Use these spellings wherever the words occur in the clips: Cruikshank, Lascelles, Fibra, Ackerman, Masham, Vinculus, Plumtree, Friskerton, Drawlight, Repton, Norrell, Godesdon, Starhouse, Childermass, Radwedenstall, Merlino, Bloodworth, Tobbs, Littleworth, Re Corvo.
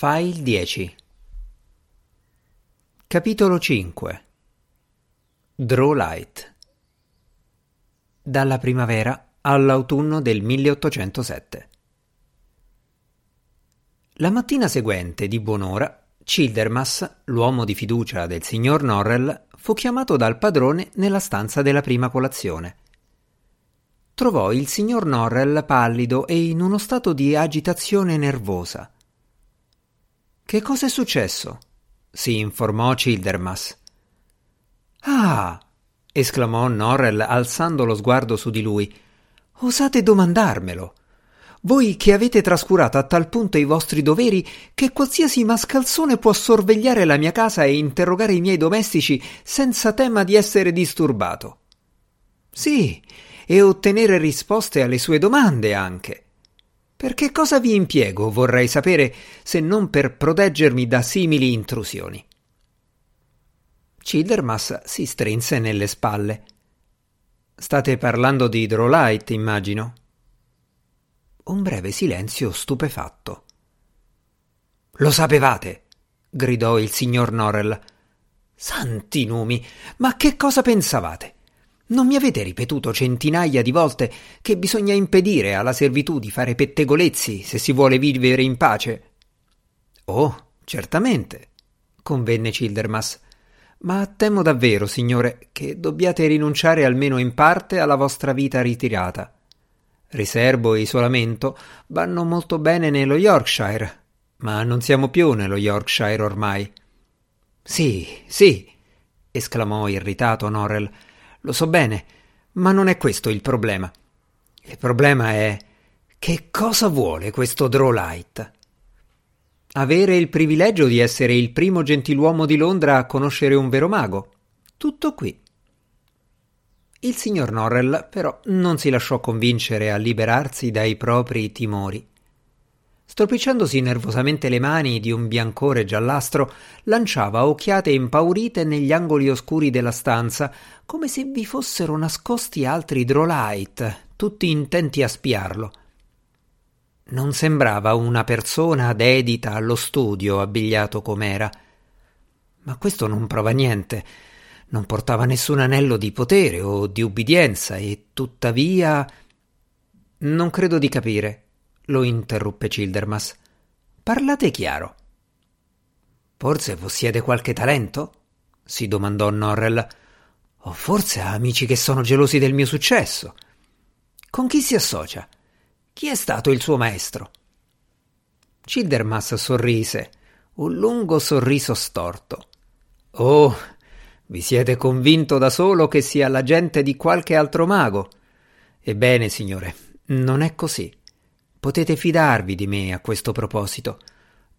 File 10. Capitolo 5. Drawlight. Dalla primavera all'autunno del 1807. La mattina seguente, di buon'ora, Childermass, l'uomo di fiducia del signor Norrell, fu chiamato dal padrone nella stanza della prima colazione. Trovò il signor Norrell pallido e in uno stato di agitazione nervosa. «Che cosa è successo?» si informò Childermass. «Ah!» esclamò Norrell alzando lo sguardo su di lui. «Osate domandarmelo! Voi che avete trascurato a tal punto i vostri doveri che qualsiasi mascalzone può sorvegliare la mia casa e interrogare i miei domestici senza tema di essere disturbato. Sì, e ottenere risposte alle sue domande anche. Per che cosa vi impiego, vorrei sapere, se non per proteggermi da simili intrusioni?» Childermass si strinse nelle spalle. «State parlando di Drawlight, immagino?» Un breve silenzio stupefatto. «Lo sapevate!» gridò il signor Norrell. «Santi numi, ma che cosa pensavate? Non mi avete ripetuto centinaia di volte che bisogna impedire alla servitù di fare pettegolezzi se si vuole vivere in pace?» «Oh, certamente», convenne Childermass, «ma temo davvero, signore, che dobbiate rinunciare almeno in parte alla vostra vita ritirata. Riserbo e isolamento vanno molto bene nello Yorkshire, ma non siamo più nello Yorkshire ormai». Sì, esclamò irritato Norrell. «Lo so bene, ma non è questo il problema. Il problema è che cosa vuole questo Drawlight?» «Avere il privilegio di essere il primo gentiluomo di Londra a conoscere un vero mago. Tutto qui». Il signor Norrell però non si lasciò convincere a liberarsi dai propri timori. Stropicciandosi nervosamente le mani di un biancore giallastro, lanciava occhiate impaurite negli angoli oscuri della stanza, come se vi fossero nascosti altri Drawlight, tutti intenti a spiarlo. Non sembrava una persona dedita allo studio, abbigliato com'era. Ma questo non prova niente. Non portava nessun anello di potere o di ubbidienza e tuttavia... «Non credo di capire», lo interruppe Childermass. «Parlate chiaro». «Forse possiede qualche talento?» si domandò Norrell. «O forse ha amici che sono gelosi del mio successo? Con chi si associa? Chi è stato il suo maestro?» Childermass sorrise, un lungo sorriso storto. «Oh, vi siete convinto da solo che sia l'agente di qualche altro mago? Ebbene, signore, non è così. Potete fidarvi di me a questo proposito.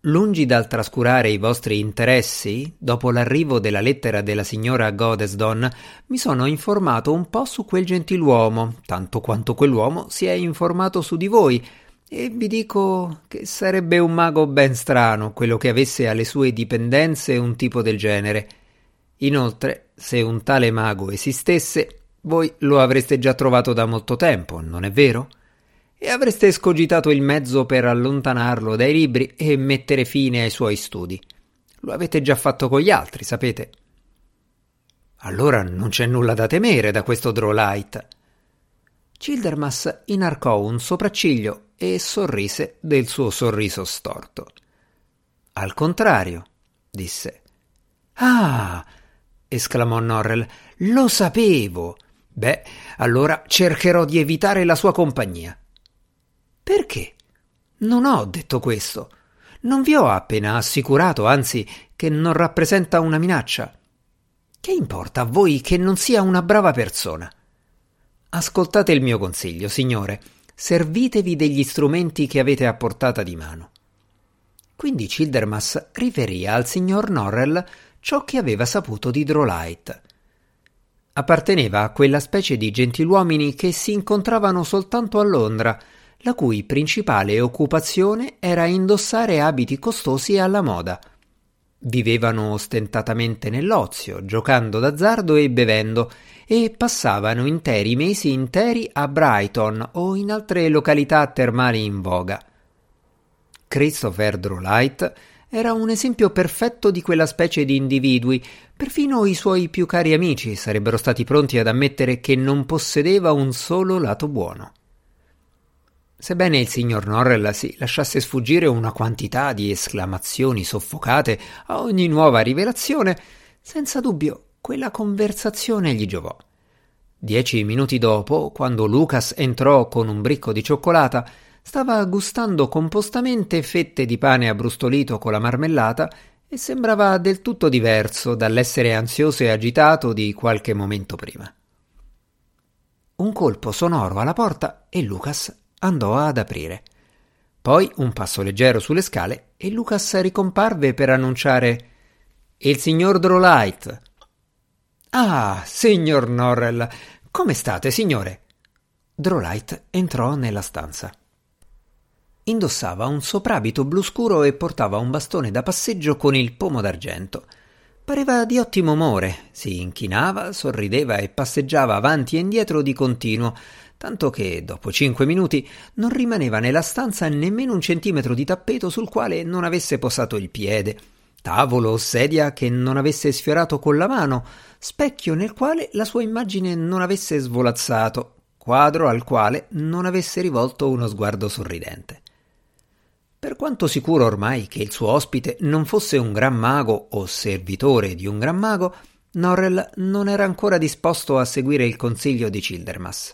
Lungi dal trascurare i vostri interessi, dopo l'arrivo della lettera della signora Godesdon, mi sono informato un po' su quel gentiluomo, tanto quanto quell'uomo si è informato su di voi, e vi dico che sarebbe un mago ben strano quello che avesse alle sue dipendenze un tipo del genere. Inoltre, se un tale mago esistesse, voi lo avreste già trovato da molto tempo, non è vero? E avreste escogitato il mezzo per allontanarlo dai libri e mettere fine ai suoi studi. Lo avete già fatto con gli altri, sapete?» «Allora non c'è nulla da temere da questo Drawlight». Childermass inarcò un sopracciglio e sorrise del suo sorriso storto. «Al contrario», disse. «Ah!» esclamò Norrell. «Lo sapevo! Beh, allora cercherò di evitare la sua compagnia». «Perché? Non ho detto questo. Non vi ho appena assicurato, anzi, che non rappresenta una minaccia. Che importa a voi che non sia una brava persona? Ascoltate il mio consiglio, signore. Servitevi degli strumenti che avete a portata di mano». Quindi Childermass riferì al signor Norrell ciò che aveva saputo di Drawlight. Apparteneva a quella specie di gentiluomini che si incontravano soltanto a Londra, la cui principale occupazione era indossare abiti costosi alla moda. Vivevano ostentatamente nell'ozio, giocando d'azzardo e bevendo, e passavano interi mesi interi a Brighton o in altre località termali in voga. Christopher Drawlight era un esempio perfetto di quella specie di individui. Perfino i suoi più cari amici sarebbero stati pronti ad ammettere che non possedeva un solo lato buono. Sebbene il signor Norrell si lasciasse sfuggire una quantità di esclamazioni soffocate a ogni nuova rivelazione, senza dubbio quella conversazione gli giovò. 10 minuti dopo, quando Lucas entrò con un bricco di cioccolata, stava gustando compostamente fette di pane abbrustolito con la marmellata e sembrava del tutto diverso dall'essere ansioso e agitato di qualche momento prima. Un colpo sonoro alla porta e Lucas andò ad aprire. Poi un passo leggero sulle scale e Lucas ricomparve per annunciare «Il signor Drawlight!» «Ah, signor Norrell! Come state, signore?» Drawlight entrò nella stanza. Indossava un soprabito blu scuro e portava un bastone da passeggio con il pomo d'argento. Pareva di ottimo umore, si inchinava, sorrideva e passeggiava avanti e indietro di continuo, tanto che dopo 5 minuti non rimaneva nella stanza nemmeno un centimetro di tappeto sul quale non avesse posato il piede, tavolo o sedia che non avesse sfiorato con la mano, specchio nel quale la sua immagine non avesse svolazzato, quadro al quale non avesse rivolto uno sguardo sorridente. Per quanto sicuro ormai che il suo ospite non fosse un gran mago o servitore di un gran mago, Norrell non era ancora disposto a seguire il consiglio di Childermass.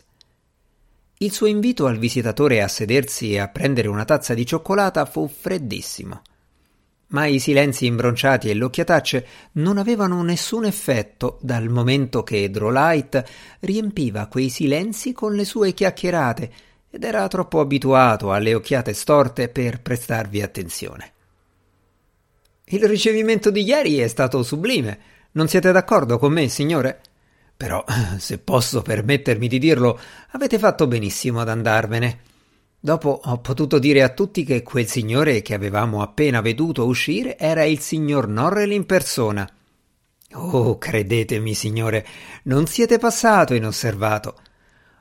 Il suo invito al visitatore a sedersi e a prendere una tazza di cioccolata fu freddissimo. Ma i silenzi imbronciati e le occhiatacce non avevano nessun effetto dal momento che Drawlight riempiva quei silenzi con le sue chiacchierate, ed era troppo abituato alle occhiate storte per prestarvi attenzione. «Il ricevimento di ieri è stato sublime. Non siete d'accordo con me, signore? Però, se posso permettermi di dirlo, avete fatto benissimo ad andarvene. Dopo ho potuto dire a tutti che quel signore che avevamo appena veduto uscire era il signor Norrell in persona. Oh, credetemi, signore, non siete passato inosservato.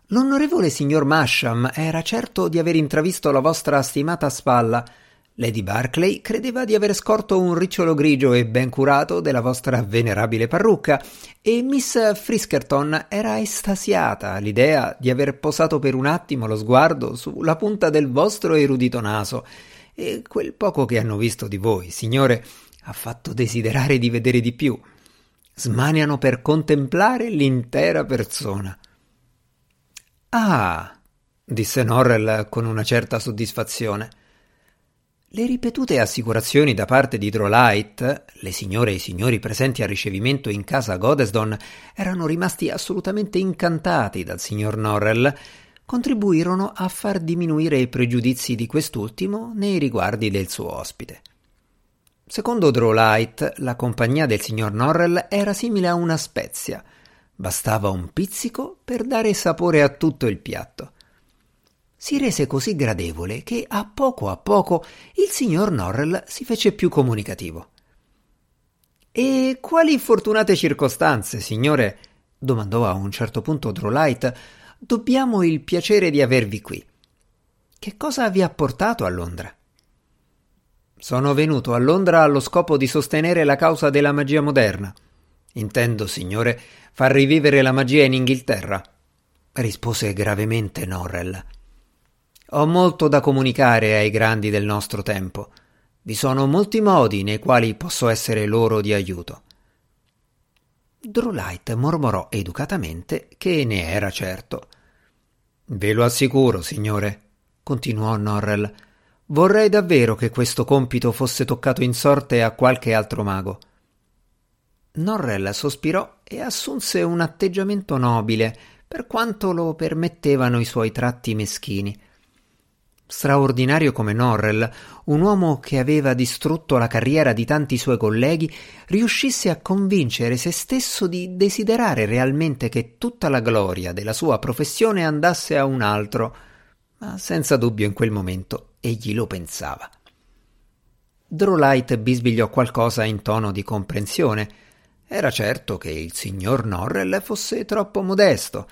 L'onorevole signor Masham era certo di aver intravisto la vostra stimata spalla. Lady Barclay credeva di aver scorto un ricciolo grigio e ben curato della vostra venerabile parrucca, e Miss Friskerton era estasiata all'idea di aver posato per un attimo lo sguardo sulla punta del vostro erudito naso, e quel poco che hanno visto di voi, signore, ha fatto desiderare di vedere di più. Smaniano per contemplare l'intera persona». «Ah!» disse Norrell con una certa soddisfazione. Le ripetute assicurazioni da parte di Drawlight, le signore e i signori presenti al ricevimento in casa Godesdon erano rimasti assolutamente incantati dal signor Norrell, contribuirono a far diminuire i pregiudizi di quest'ultimo nei riguardi del suo ospite. Secondo Drawlight, la compagnia del signor Norrell era simile a una spezia. Bastava un pizzico per dare sapore a tutto il piatto. Si rese così gradevole che a poco il signor Norrell si fece più comunicativo. «E quali fortunate circostanze, signore?» domandò a un certo punto Drawlight. «Dobbiamo il piacere di avervi qui. Che cosa vi ha portato a Londra?» «Sono venuto a Londra allo scopo di sostenere la causa della magia moderna. Intendo, signore, far rivivere la magia in Inghilterra», rispose gravemente Norrell. «Ho molto da comunicare ai grandi del nostro tempo. Vi sono molti modi nei quali posso essere loro di aiuto». Drawlight mormorò educatamente che ne era certo. «Ve lo assicuro, signore», continuò Norrell, «vorrei davvero che questo compito fosse toccato in sorte a qualche altro mago». Norrell sospirò e assunse un atteggiamento nobile, per quanto lo permettevano i suoi tratti meschini. Straordinario come Norrell, un uomo che aveva distrutto la carriera di tanti suoi colleghi, riuscisse a convincere se stesso di desiderare realmente che tutta la gloria della sua professione andasse a un altro, ma senza dubbio in quel momento egli lo pensava. Drawlight bisbigliò qualcosa in tono di comprensione. Era certo che il signor Norrell fosse troppo modesto,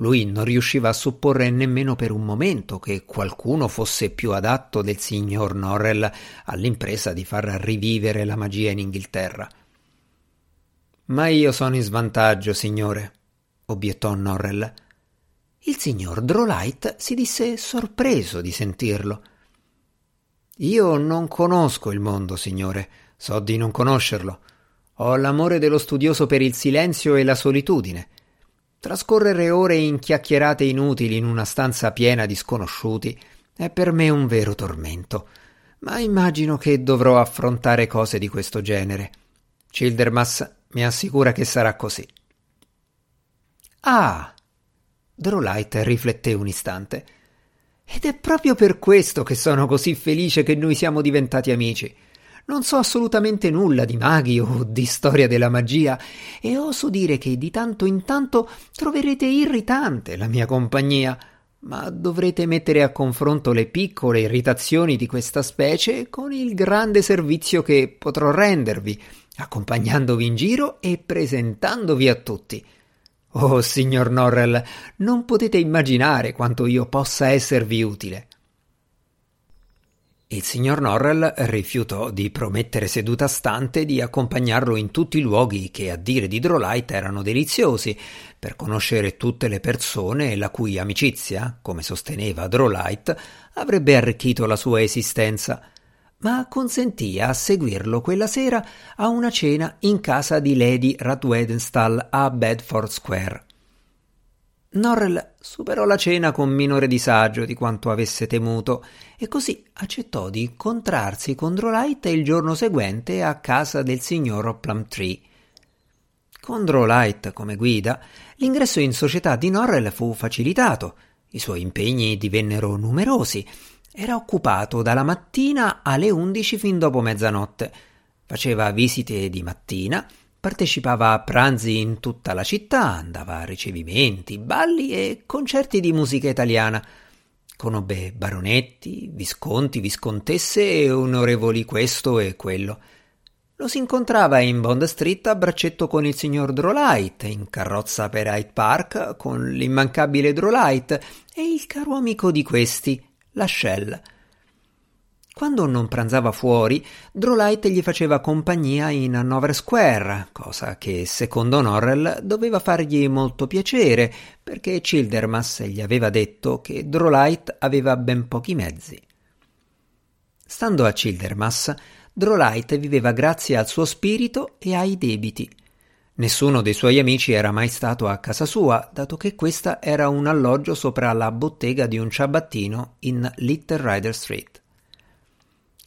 Lui non riusciva a supporre nemmeno per un momento che qualcuno fosse più adatto del signor Norrell all'impresa di far rivivere la magia in Inghilterra. «Ma io sono in svantaggio, signore», obiettò Norrell. Il signor Drawlight si disse sorpreso di sentirlo. «Io non conosco il mondo, signore. So di non conoscerlo. Ho l'amore dello studioso per il silenzio e la solitudine. Trascorrere ore in chiacchierate inutili in una stanza piena di sconosciuti è per me un vero tormento, ma immagino che dovrò affrontare cose di questo genere. Childermass mi assicura che sarà così». «Ah!» Drawlight rifletté un istante. «Ed è proprio per questo che sono così felice che noi siamo diventati amici. Non so assolutamente nulla di maghi o di storia della magia e oso dire che di tanto in tanto troverete irritante la mia compagnia, ma dovrete mettere a confronto le piccole irritazioni di questa specie con il grande servizio che potrò rendervi, accompagnandovi in giro e presentandovi a tutti. Oh, signor Norrell, non potete immaginare quanto io possa esservi utile». Il signor Norrell rifiutò di promettere seduta stante di accompagnarlo in tutti i luoghi che, a dire di Drawlight, erano deliziosi, per conoscere tutte le persone la cui amicizia, come sosteneva Drawlight, avrebbe arricchito la sua esistenza, ma consentì a seguirlo quella sera a una cena in casa di Lady Radwedenstall a Bedford Square. Norrell superò la cena con minore disagio di quanto avesse temuto e così accettò di incontrarsi con Drawlight il giorno seguente a casa del signor Plumtree. Con Drawlight come guida, l'ingresso in società di Norrell fu facilitato, i suoi impegni divennero numerosi, era occupato dalla mattina alle 11 fin dopo mezzanotte, faceva visite di mattina, partecipava a pranzi in tutta la città, andava a ricevimenti, balli e concerti di musica italiana. Conobbe baronetti, visconti, viscontesse e onorevoli questo e quello. Lo si incontrava in Bond Street a braccetto con il signor Drawlight, in carrozza per Hyde Park con l'immancabile Drawlight e il caro amico di questi, Lascelles. Quando non pranzava fuori, Drawlight gli faceva compagnia in Hanover Square, cosa che, secondo Norrell, doveva fargli molto piacere, perché Childermass gli aveva detto che Drawlight aveva ben pochi mezzi. Stando a Childermass, Drawlight viveva grazie al suo spirito e ai debiti. Nessuno dei suoi amici era mai stato a casa sua, dato che questa era un alloggio sopra la bottega di un ciabattino in Little Rider Street.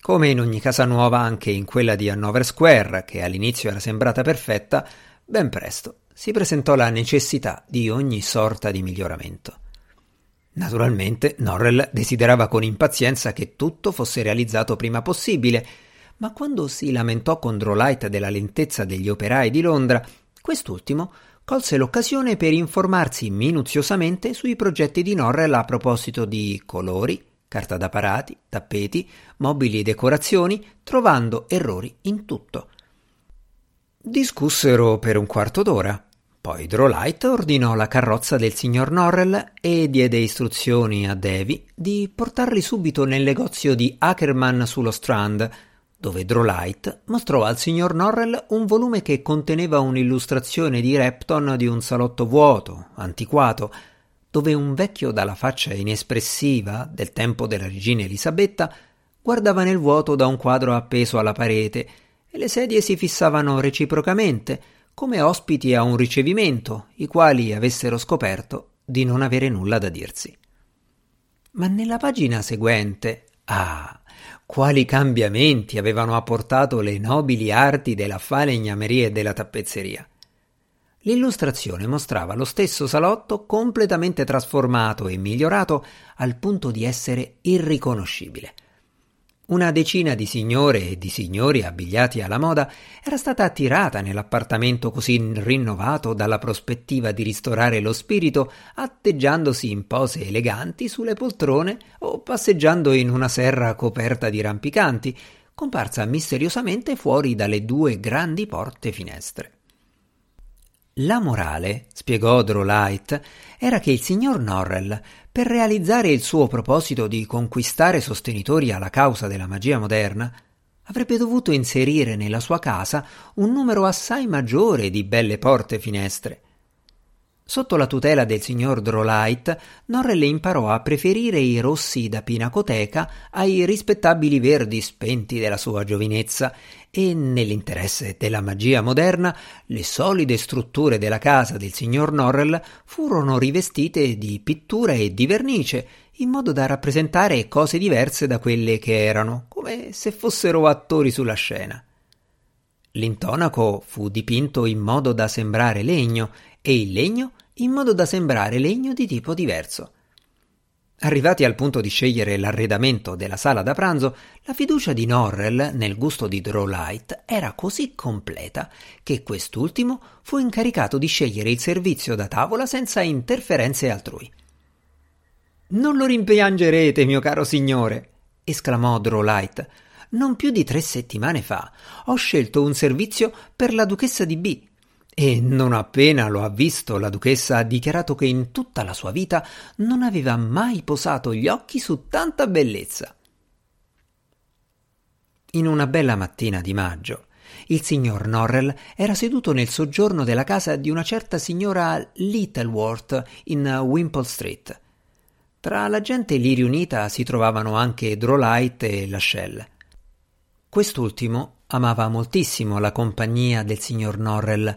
Come in ogni casa nuova, anche in quella di Hanover Square, che all'inizio era sembrata perfetta, ben presto si presentò la necessità di ogni sorta di miglioramento. Naturalmente Norrell desiderava con impazienza che tutto fosse realizzato prima possibile, ma quando si lamentò con Drawlight della lentezza degli operai di Londra, quest'ultimo colse l'occasione per informarsi minuziosamente sui progetti di Norrell a proposito di colori, carta da parati, tappeti, mobili e decorazioni, trovando errori in tutto. Discussero per un quarto d'ora. Poi Drawlight ordinò la carrozza del signor Norrell e diede istruzioni a Davy di portarli subito nel negozio di Ackerman sullo Strand, dove Drawlight mostrò al signor Norrell un volume che conteneva un'illustrazione di Repton di un salotto vuoto, antiquato, dove un vecchio dalla faccia inespressiva del tempo della regina Elisabetta guardava nel vuoto da un quadro appeso alla parete e le sedie si fissavano reciprocamente come ospiti a un ricevimento, i quali avessero scoperto di non avere nulla da dirsi. Ma nella pagina seguente, quali cambiamenti avevano apportato le nobili arti della falegnameria e della tappezzeria! L'illustrazione mostrava lo stesso salotto completamente trasformato e migliorato al punto di essere irriconoscibile. Una decina di signore e di signori abbigliati alla moda era stata attirata nell'appartamento così rinnovato dalla prospettiva di ristorare lo spirito atteggiandosi in pose eleganti sulle poltrone o passeggiando in una serra coperta di rampicanti, comparsa misteriosamente fuori dalle due grandi porte finestre. La morale, spiegò Drawlight, era che il signor Norrell, per realizzare il suo proposito di conquistare sostenitori alla causa della magia moderna, avrebbe dovuto inserire nella sua casa un numero assai maggiore di belle porte e finestre. Sotto la tutela del signor Drawlight, Norrell imparò a preferire i rossi da pinacoteca ai rispettabili verdi spenti della sua giovinezza e, nell'interesse della magia moderna, le solide strutture della casa del signor Norrell furono rivestite di pittura e di vernice, in modo da rappresentare cose diverse da quelle che erano, come se fossero attori sulla scena. L'intonaco fu dipinto in modo da sembrare legno e il legno in modo da sembrare legno di tipo diverso. Arrivati al punto di scegliere l'arredamento della sala da pranzo, la fiducia di Norrell nel gusto di Drawlight era così completa che quest'ultimo fu incaricato di scegliere il servizio da tavola senza interferenze altrui. «Non lo rimpiangerete, mio caro signore!» esclamò Drawlight. «Non più di 3 settimane fa ho scelto un servizio per la duchessa di B. E non appena lo ha visto, la duchessa ha dichiarato che in tutta la sua vita non aveva mai posato gli occhi su tanta bellezza». In una bella mattina di maggio, il signor Norrell era seduto nel soggiorno della casa di una certa signora Littleworth in Wimpole Street. Tra la gente lì riunita si trovavano anche Drawlight e Lascelles. Quest'ultimo amava moltissimo la compagnia del signor Norrell.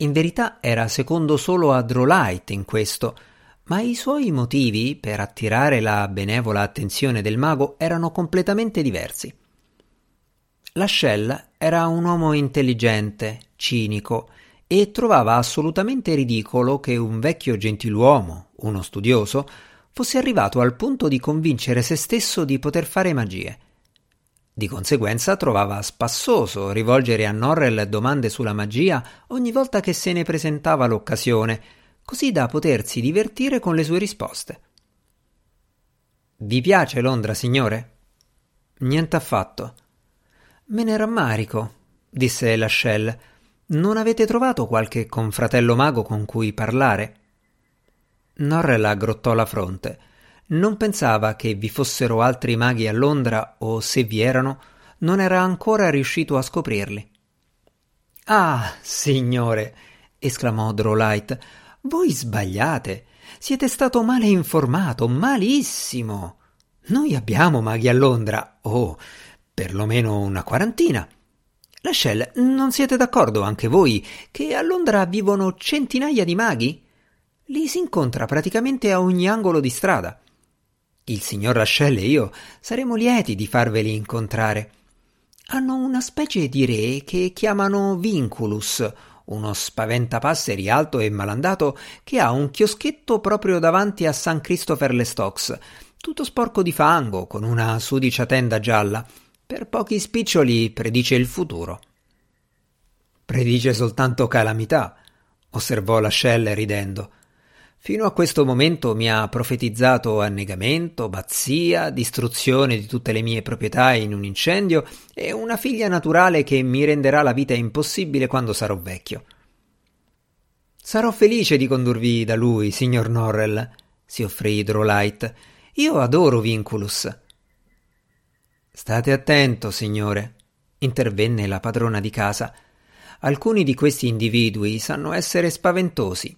In verità era secondo solo a Drawlight in questo, ma i suoi motivi per attirare la benevola attenzione del mago erano completamente diversi. Lascelles era un uomo intelligente, cinico, e trovava assolutamente ridicolo che un vecchio gentiluomo, uno studioso, fosse arrivato al punto di convincere se stesso di poter fare magie. Di conseguenza trovava spassoso rivolgere a Norrell domande sulla magia ogni volta che se ne presentava l'occasione, così da potersi divertire con le sue risposte. «Vi piace Londra, signore?» «Nient'affatto». «Me ne rammarico», disse Lascelles. «Non avete trovato qualche confratello mago con cui parlare?» Norrell aggrottò la fronte. Non pensava che vi fossero altri maghi a Londra, o se vi erano, non era ancora riuscito a scoprirli. «Ah, signore!» esclamò Drawlight. «Voi sbagliate! Siete stato male informato, malissimo! Noi abbiamo maghi a Londra, o perlomeno una quarantina. Lascelles, non siete d'accordo anche voi che a Londra vivono centinaia di maghi? Li si incontra praticamente a ogni angolo di strada. Il signor Lascelles e io saremo lieti di farveli incontrare. Hanno una specie di re che chiamano Vinculus, uno spaventapasseri alto e malandato che ha un chioschetto proprio davanti a San Christopher le Stocks, tutto sporco di fango, con una sudicia tenda gialla. Per pochi spiccioli predice il futuro». «Predice soltanto calamità», osservò Lascelles ridendo. «Fino a questo momento mi ha profetizzato annegamento, pazzia, distruzione di tutte le mie proprietà in un incendio e una figlia naturale che mi renderà la vita impossibile quando sarò vecchio». «Sarò felice di condurvi da lui, signor Norrell», si offrì Drawlight. «Io adoro Vinculus». «State attento, signore», intervenne la padrona di casa. «Alcuni di questi individui sanno essere spaventosi».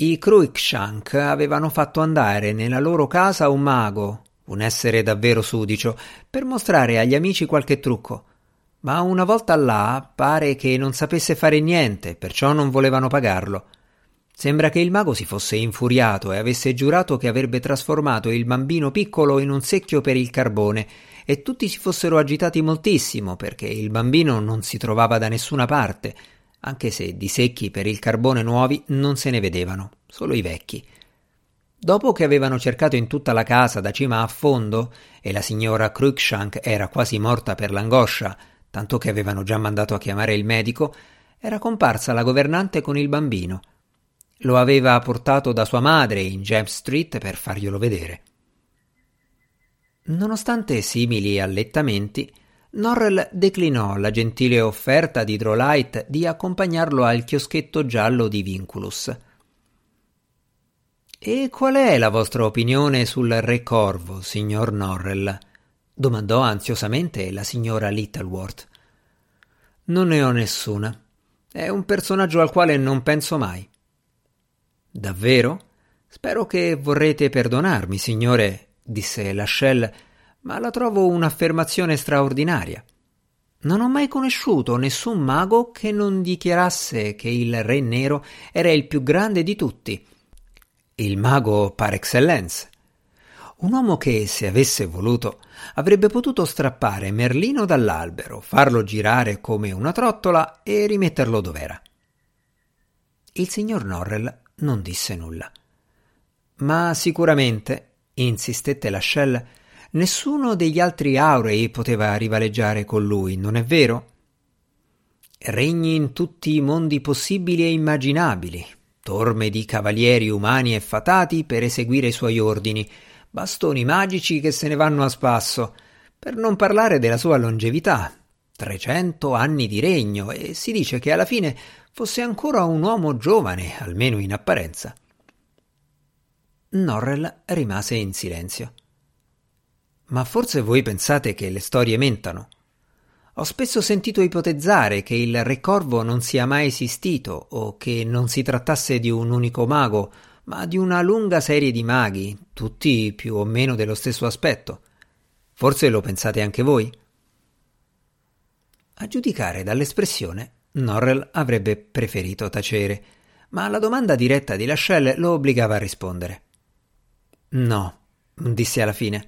I Cruikshank avevano fatto andare nella loro casa un mago, un essere davvero sudicio, per mostrare agli amici qualche trucco, ma una volta là pare che non sapesse fare niente, perciò non volevano pagarlo. Sembra che il mago si fosse infuriato e avesse giurato che avrebbe trasformato il bambino piccolo in un secchio per il carbone, e tutti si fossero agitati moltissimo perché il bambino non si trovava da nessuna parte, anche se di secchi per il carbone nuovi non se ne vedevano, solo i vecchi. Dopo che avevano cercato in tutta la casa da cima a fondo, e la signora Cruikshank era quasi morta per l'angoscia, tanto che avevano già mandato a chiamare il medico, era comparsa la governante con il bambino. Lo aveva portato da sua madre in James Street per farglielo vedere. Nonostante simili allettamenti, Norrell declinò la gentile offerta di Drawlight di accompagnarlo al chioschetto giallo di Vinculus. «E qual è la vostra opinione sul Re Corvo, signor Norrell?» domandò ansiosamente la signora Littleworth. «Non ne ho nessuna. È un personaggio al quale non penso mai». «Davvero? Spero che vorrete perdonarmi, signore», disse Lascelles, «ma la trovo un'affermazione straordinaria. Non ho mai conosciuto nessun mago che non dichiarasse che il Re Nero era il più grande di tutti. Il mago par excellence. Un uomo che, se avesse voluto, avrebbe potuto strappare Merlino dall'albero, farlo girare come una trottola e rimetterlo dov'era». Il signor Norrell non disse nulla. «Ma sicuramente», insistette Lascelles, «nessuno degli altri aurei poteva rivaleggiare con lui, non è vero? Regni in tutti i mondi possibili e immaginabili, torme di cavalieri umani e fatati per eseguire i suoi ordini, bastoni magici che se ne vanno a spasso, per non parlare della sua longevità, 300 anni di regno, e si dice che alla fine fosse ancora un uomo giovane, almeno in apparenza». Norrell rimase in silenzio. «Ma forse voi pensate che le storie mentano. Ho spesso sentito ipotizzare che il Re Corvo non sia mai esistito o che non si trattasse di un unico mago, ma di una lunga serie di maghi, tutti più o meno dello stesso aspetto. Forse lo pensate anche voi?» A giudicare dall'espressione, Norrell avrebbe preferito tacere, ma la domanda diretta di Lascelles lo obbligava a rispondere. «No», disse alla fine,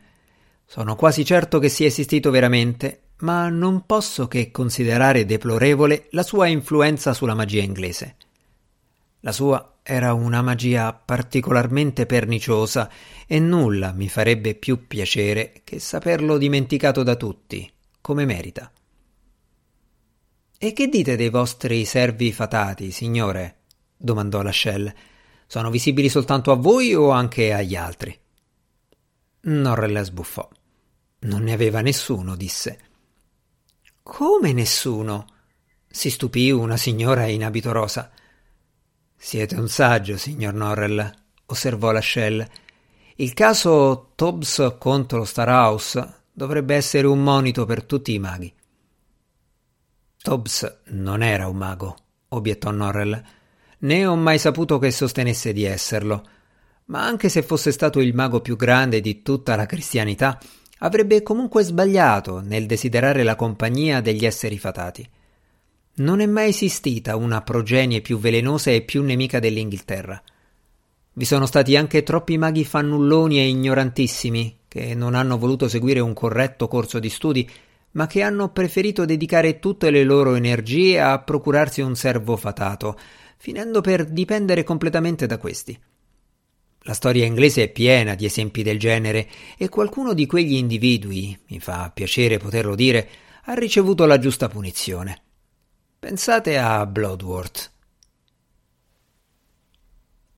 «sono quasi certo che sia esistito veramente, ma non posso che considerare deplorevole la sua influenza sulla magia inglese. La sua era una magia particolarmente perniciosa e nulla mi farebbe più piacere che saperlo dimenticato da tutti, come merita». «E che dite dei vostri servi fatati, signore?» domandò Lascelles. «Sono visibili soltanto a voi o anche agli altri?» Norrell sbuffò. «Non ne aveva nessuno», disse. «Come nessuno?» si stupì una signora in abito rosa. «Siete un saggio, signor Norrell», osservò Lascelles. «Il caso Tobbs contro Starhouse dovrebbe essere un monito per tutti i maghi». «Tobbs non era un mago», obiettò Norrell, «né ho mai saputo che sostenesse di esserlo. Ma anche se fosse stato il mago più grande di tutta la cristianità, avrebbe comunque sbagliato nel desiderare la compagnia degli esseri fatati. Non è mai esistita una progenie più velenosa e più nemica dell'Inghilterra. Vi sono stati anche troppi maghi fannulloni e ignorantissimi che non hanno voluto seguire un corretto corso di studi, ma che hanno preferito dedicare tutte le loro energie a procurarsi un servo fatato, finendo per dipendere completamente da questi. La storia inglese è piena di esempi del genere e qualcuno di quegli individui, mi fa piacere poterlo dire, ha ricevuto la giusta punizione. Pensate a Bloodworth,